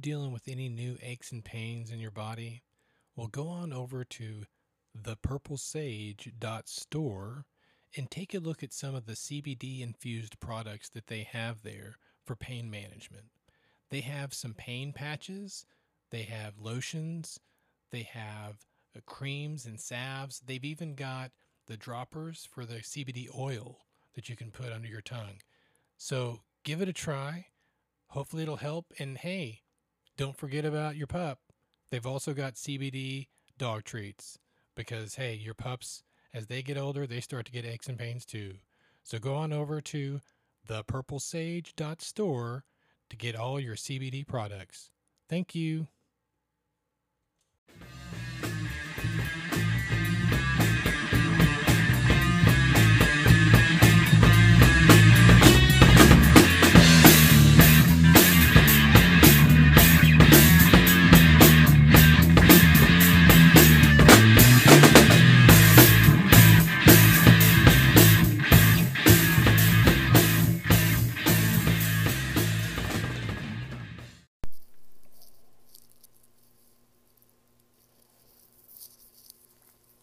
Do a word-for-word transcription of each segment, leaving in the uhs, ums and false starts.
dealing with any new aches and pains in your body, well, go on over to the purple sage dot store and take a look at some of the C B D infused products that they have there for pain management. They have some pain patches, they have lotions, they have uh, creams and salves. They've even got the droppers for the C B D oil that you can put under your tongue. So give it a try. Hopefully it'll help. And hey, don't forget about your pup. They've also got C B D dog treats because, hey, your pups, as they get older, they start to get aches and pains too. So go on over to the purple sage dot store to get all your C B D products. Thank you.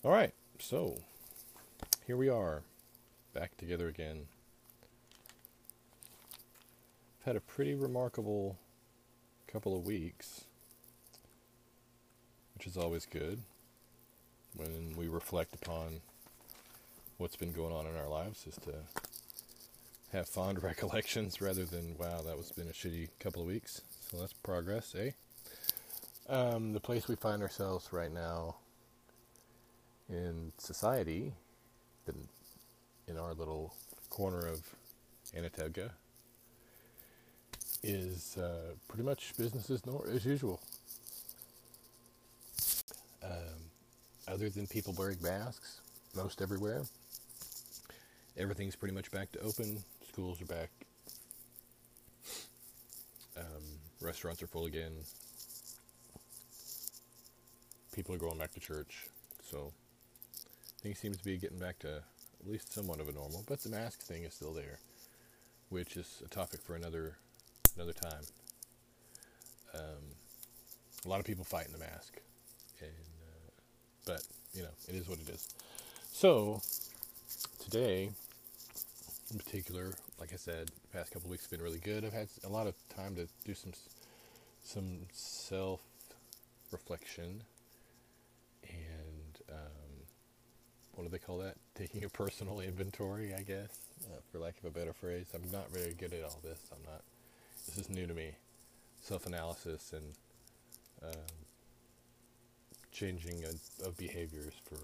All right, so here we are, back together again. I've had a pretty remarkable couple of weeks, which is always good when we reflect upon what's been going on in our lives, is to have fond recollections rather than, wow, that was been a shitty couple of weeks. So that's progress, eh? Um, the place we find ourselves right now in society, in, in our little corner of Anatoca, is uh, pretty much business as, nor- as usual. Um, other than people wearing masks, most everywhere, everything's pretty much back to open. Schools are back. Um, restaurants are full again. People are going back to church. So things seem to be getting back to at least somewhat of a normal, but the mask thing is still there, which is a topic for another another time. Um, a lot of people fighting the mask, and uh, but you know, it is what it is. So today, in particular, like I said, the past couple of weeks have been really good. I've had a lot of time to do some some self-reflection and um, what do they call that? Taking a personal inventory, I guess, uh, for lack of a better phrase. I'm not very good at all this. I'm not, this is new to me. Self-analysis and um, changing of, of behaviors for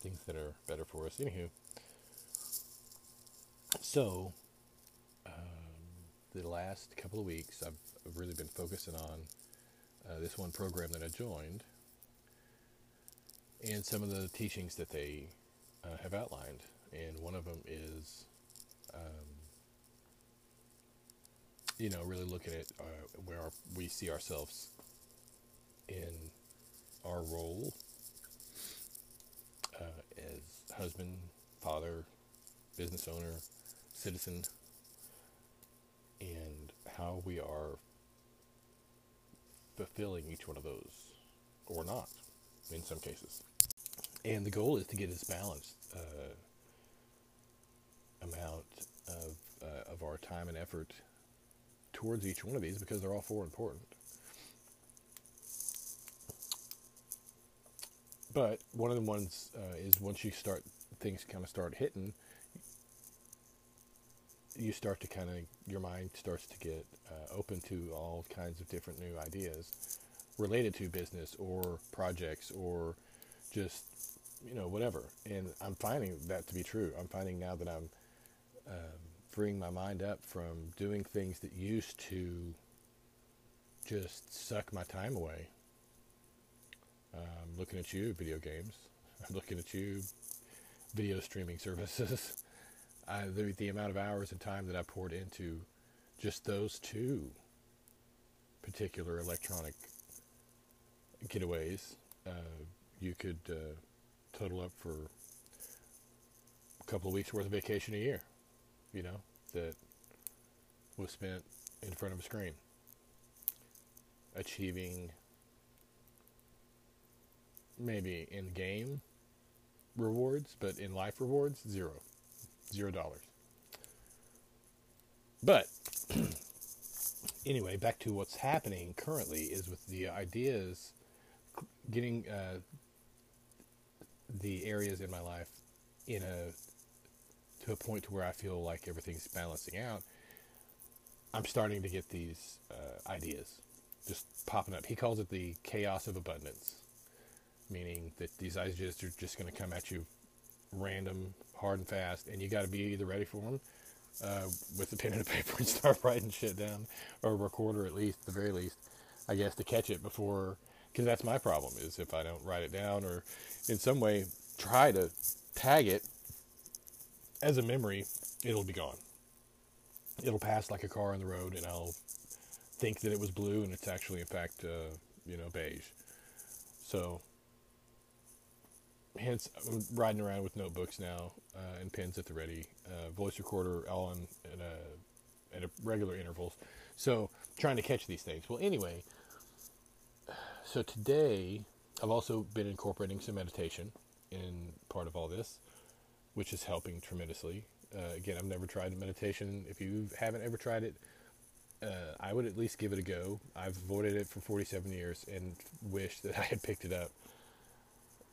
things that are better for us. Anywho, so um, the last couple of weeks, I've really been focusing on uh, this one program that I joined and some of the teachings that they uh, have outlined. And one of them is, um, you know, really looking at uh, where our, we see ourselves in our role uh, as husband, father, business owner, citizen, and how we are fulfilling each one of those, or not, in some cases. And the goal is to get this balanced uh, amount of uh, of our time and effort towards each one of these, because they're all four important. But one of the ones uh, is, once you start, things kind of start hitting, you start to kind of, your mind starts to get uh, open to all kinds of different new ideas related to business or projects or just, you know, whatever. And I'm finding that to be true. I'm finding now that I'm uh, freeing my mind up from doing things that used to just suck my time away. I'm um, looking at you, video games. I'm looking at you, video streaming services. I, the, the amount of hours and time that I poured into just those two particular electronic getaways, uh, you could uh, total up for a couple of weeks worth of vacation a year, you know, that was spent in front of a screen. achieving maybe in game rewards, but in life rewards, zero. Zero dollars. But anyway, back to what's happening currently is with the ideas, getting uh, the areas in my life in a to a point to where I feel like everything's balancing out. I'm starting to get these uh, ideas just popping up. He calls it the chaos of abundance, meaning that these ideas are just going to come at you random, hard and fast, and you got to be either ready for them uh, with a pen and a paper and start writing shit down, or a recorder at least, the very least, I guess, to catch it before, because that's my problem is if I don't write it down or in some way try to tag it as a memory, it'll be gone. It'll pass like a car on the road, and I'll think that it was blue, and it's actually, in fact, uh, you know, beige. So, hence, I'm riding around with notebooks now uh, and pens at the ready, uh, voice recorder all on at a, at a regular intervals. So, trying to catch these things. Well, anyway, so today, I've also been incorporating some meditation in part of all this, which is helping tremendously. Uh, again, I've never tried meditation. If you haven't ever tried it, uh, I would at least give it a go. I've avoided it for forty-seven years and wish that I had picked it up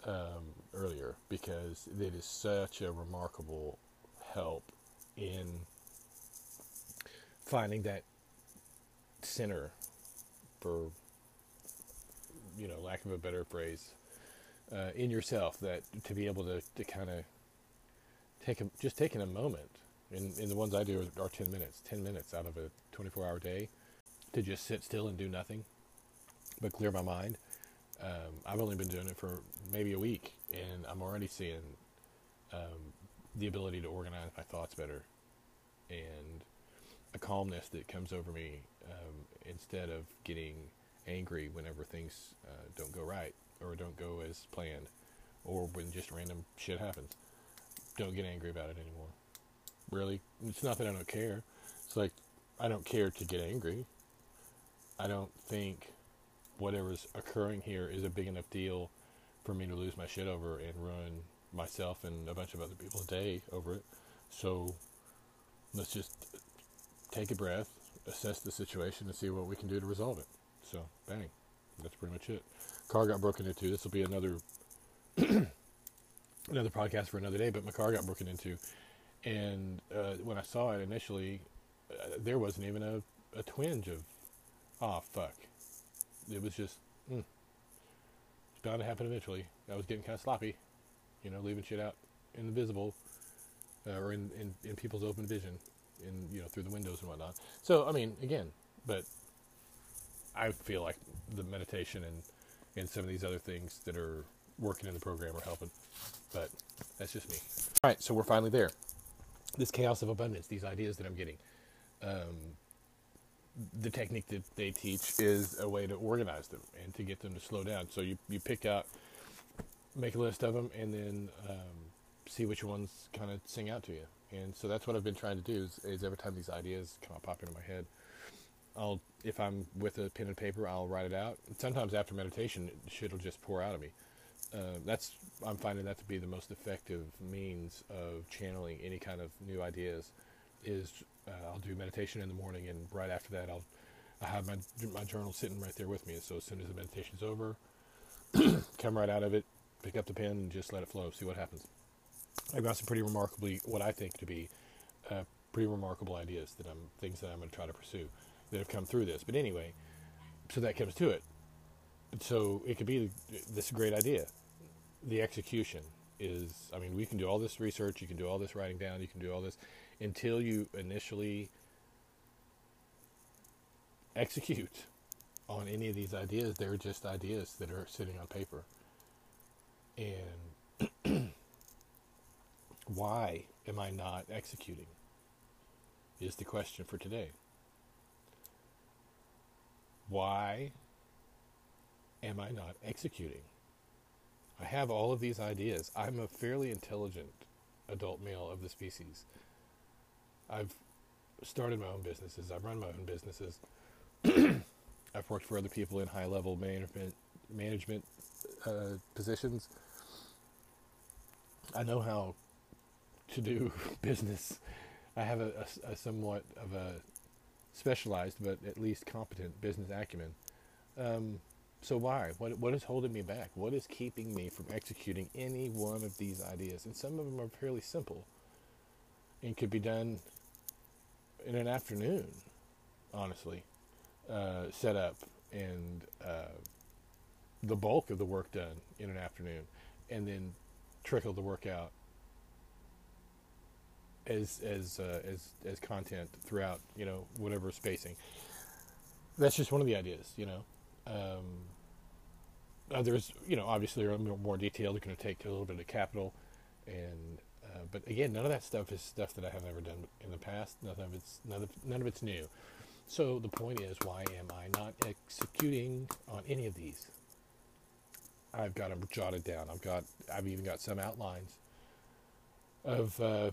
um, earlier, because it is such a remarkable help in finding that center, for, you know, lack of a better phrase, uh, in yourself, that to be able to, to kind of Take a, just taking a moment, and, and the ones I do are, are ten minutes, ten minutes out of a twenty-four hour day, to just sit still and do nothing but clear my mind. Um, I've only been doing it for maybe a week, and I'm already seeing um, the ability to organize my thoughts better, and a calmness that comes over me um, instead of getting angry whenever things uh, don't go right, or don't go as planned, or when just random shit happens. Don't get angry about it anymore. Really, it's not that I don't care. It's like, I don't care to get angry. I don't think whatever's occurring here is a big enough deal for me to lose my shit over and ruin myself and a bunch of other people's day over it. So, let's just take a breath, assess the situation, and see what we can do to resolve it. So, bang. That's pretty much it. Car got broken into. This will be another... another podcast for another day, but my car got broken into, and uh, when I saw it initially, uh, there wasn't even a, a twinge of, ah, oh, fuck. It was just, mm, it's bound to happen eventually. I was getting kind of sloppy, you know, leaving shit out in the visible, uh, or in, in, in people's open vision, in, you know, through the windows and whatnot. So, I mean, again, but I feel like the meditation and, and some of these other things that are working in the program are helping. But that's just me. All right, so we're finally there. This chaos of abundance, these ideas that I'm getting. Um, the technique that they teach is a way to organize them and to get them to slow down. So you, you pick out, make a list of them, and then um, see which ones kind of sing out to you. And so that's what I've been trying to do is, is every time these ideas kind of pop into my head, I'll, if I'm with a pen and paper, I'll write it out. Sometimes after meditation, shit will just pour out of me. Uh, that's I'm finding that to be the most effective means of channeling any kind of new ideas is uh, I'll do meditation in the morning, and right after that I'll I have my my journal sitting right there with me, and so as soon as the meditation's over, come right out of it, pick up the pen, and just let it flow, see what happens. I've got some pretty remarkably, what I think to be uh, pretty remarkable ideas that I'm things that I'm going to try to pursue that have come through this. But anyway, so that comes to it. So it could be this great idea. The execution is, I mean, we can do all this research, you can do all this writing down, you can do all this, until you initially execute on any of these ideas, they're just ideas that are sitting on paper. And why am I not executing is the question for today. Why am I not executing? I have all of these ideas. I'm a fairly intelligent adult male of the species. I've started my own businesses. I've run my own businesses. I've worked for other people in high-level management management uh, positions. I know how to do business. I have a, a, a somewhat of a specialized, but at least competent business acumen. Um, so why? What, what is holding me back? What is keeping me from executing any one of these ideas? And some of them are fairly simple and could be done in an afternoon, honestly. Uh, set up and uh, the bulk of the work done in an afternoon, and then trickle the work out as as uh, as as content throughout, you know, whatever spacing. That's just one of the ideas, you know. Um, others, you know, obviously are more detailed. It's going to take a little bit of capital, and uh, but again, none of that stuff is stuff that I have ever done in the past. None of it's none of none of it's new. So the point is, why am I not executing on any of these? I've got them jotted down. I've got, I've even got some outlines of, uh,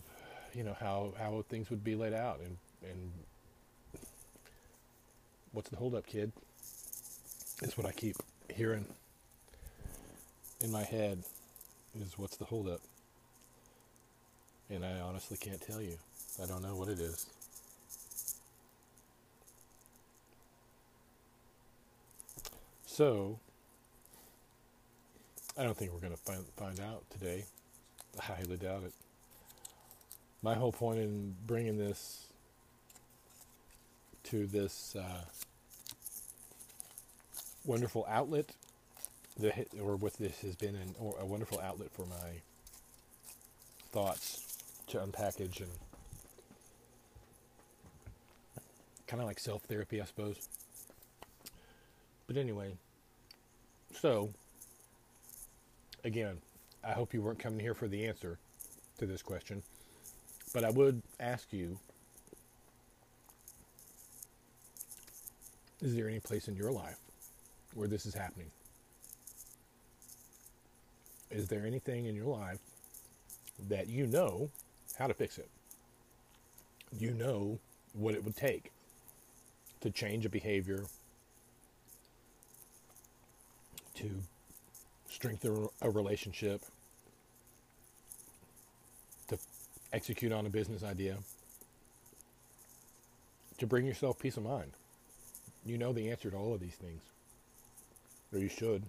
you know, how, how things would be laid out, and, and what's the holdup, kid? Is what I keep hearing in my head, is what's the holdup? And I honestly can't tell you. I don't know what it is. So, I don't think we're going to find, find out today. I highly doubt it. My whole point in bringing this to this uh, wonderful outlet, that, or what this has been an, or a wonderful outlet for my thoughts to unpackage, and kind of like self-therapy, I suppose. But anyway, so, again, I hope you weren't coming here for the answer to this question, but I would ask you, is there any place in your life where this is happening? Is there anything in your life that you know how to fix it? You know what it would take to change a behavior, to strengthen a relationship, to execute on a business idea, to bring yourself peace of mind. You know the answer to all of these things, or you should.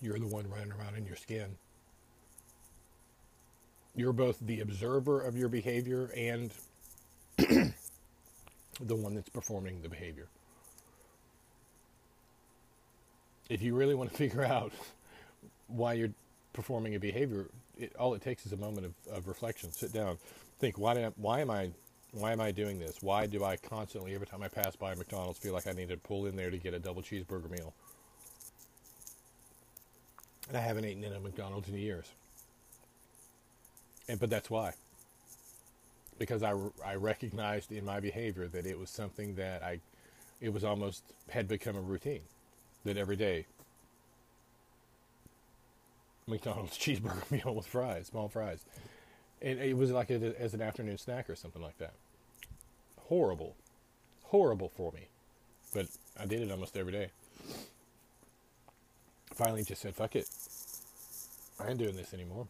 You're the one running around in your skin. You're both the observer of your behavior and the one that's performing the behavior. If you really want to figure out why you're performing a behavior, it, all it takes is a moment of, of reflection. Sit down, think, why did I, why am I, why am I doing this? Why do I constantly, every time I pass by McDonald's, feel like I need to pull in there to get a double cheeseburger meal? And I haven't eaten in a McDonald's in years. And but that's why, because I I recognized in my behavior that it was something that I, it was almost had become a routine. That every day, McDonald's cheeseburger meal with fries, small fries. And it was like a, as an afternoon snack or something like that. Horrible. Horrible for me. But I did it almost every day. Finally just said, fuck it. I ain't doing this anymore.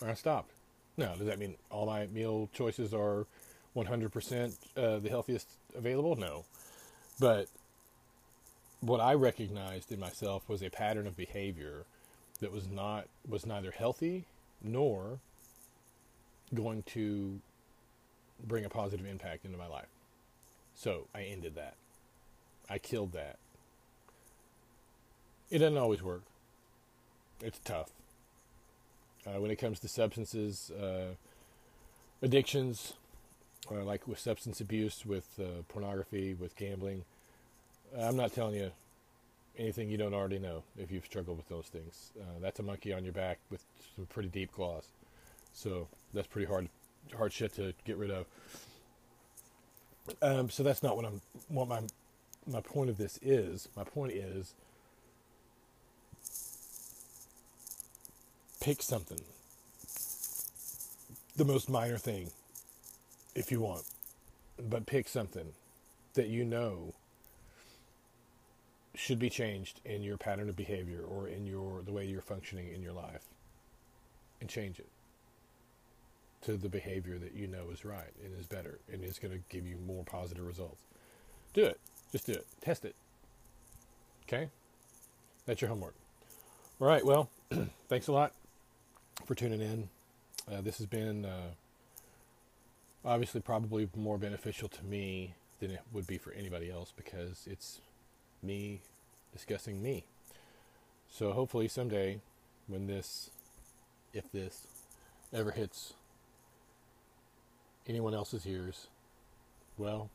And I stopped. Now, does that mean all my meal choices are one hundred percent uh, the healthiest available? No. But what I recognized in myself was a pattern of behavior that was not was neither healthy nor going to bring a positive impact into my life. So I ended that. I killed that. It doesn't always work. It's tough. Uh, when it comes to substances, uh, addictions, uh, like with substance abuse, with uh, pornography, with gambling, I'm not telling you anything you don't already know if you've struggled with those things. Uh, that's a monkey on your back with some pretty deep claws. So that's pretty hard hard shit to get rid of. Um, so that's not what I'm what my my point of this is. My point is, pick something. The most minor thing if you want. But pick something that you know should be changed in your pattern of behavior or in your the way you're functioning in your life, and change it to the behavior that you know is right and is better and is going to give you more positive results. Do it. Just do it. Test it. Okay? That's your homework. All right. Well, thanks a lot for tuning in. Uh, this has been uh, obviously probably more beneficial to me than it would be for anybody else, because it's me discussing me. So hopefully someday when this, if this ever hits anyone else's ears, well,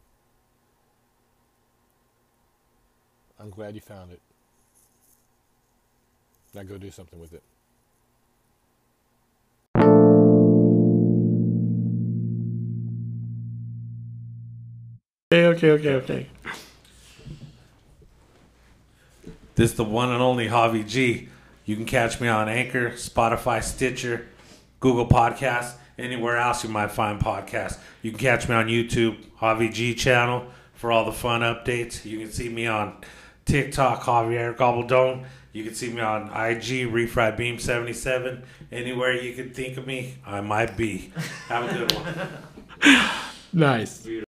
I'm glad you found it. Now go do something with it. Okay, okay, okay. This is the one and only Javi G. You can catch me on Anchor, Spotify, Stitcher, Google Podcasts, anywhere else you might find podcasts. You can catch me on YouTube, Javi G channel, for all the fun updates. You can see me on TikTok, Javier Gobbledone. You can see me on I G, Refried Beam seventy-seven. Anywhere you can think of me, I might be. Have a good one. Nice.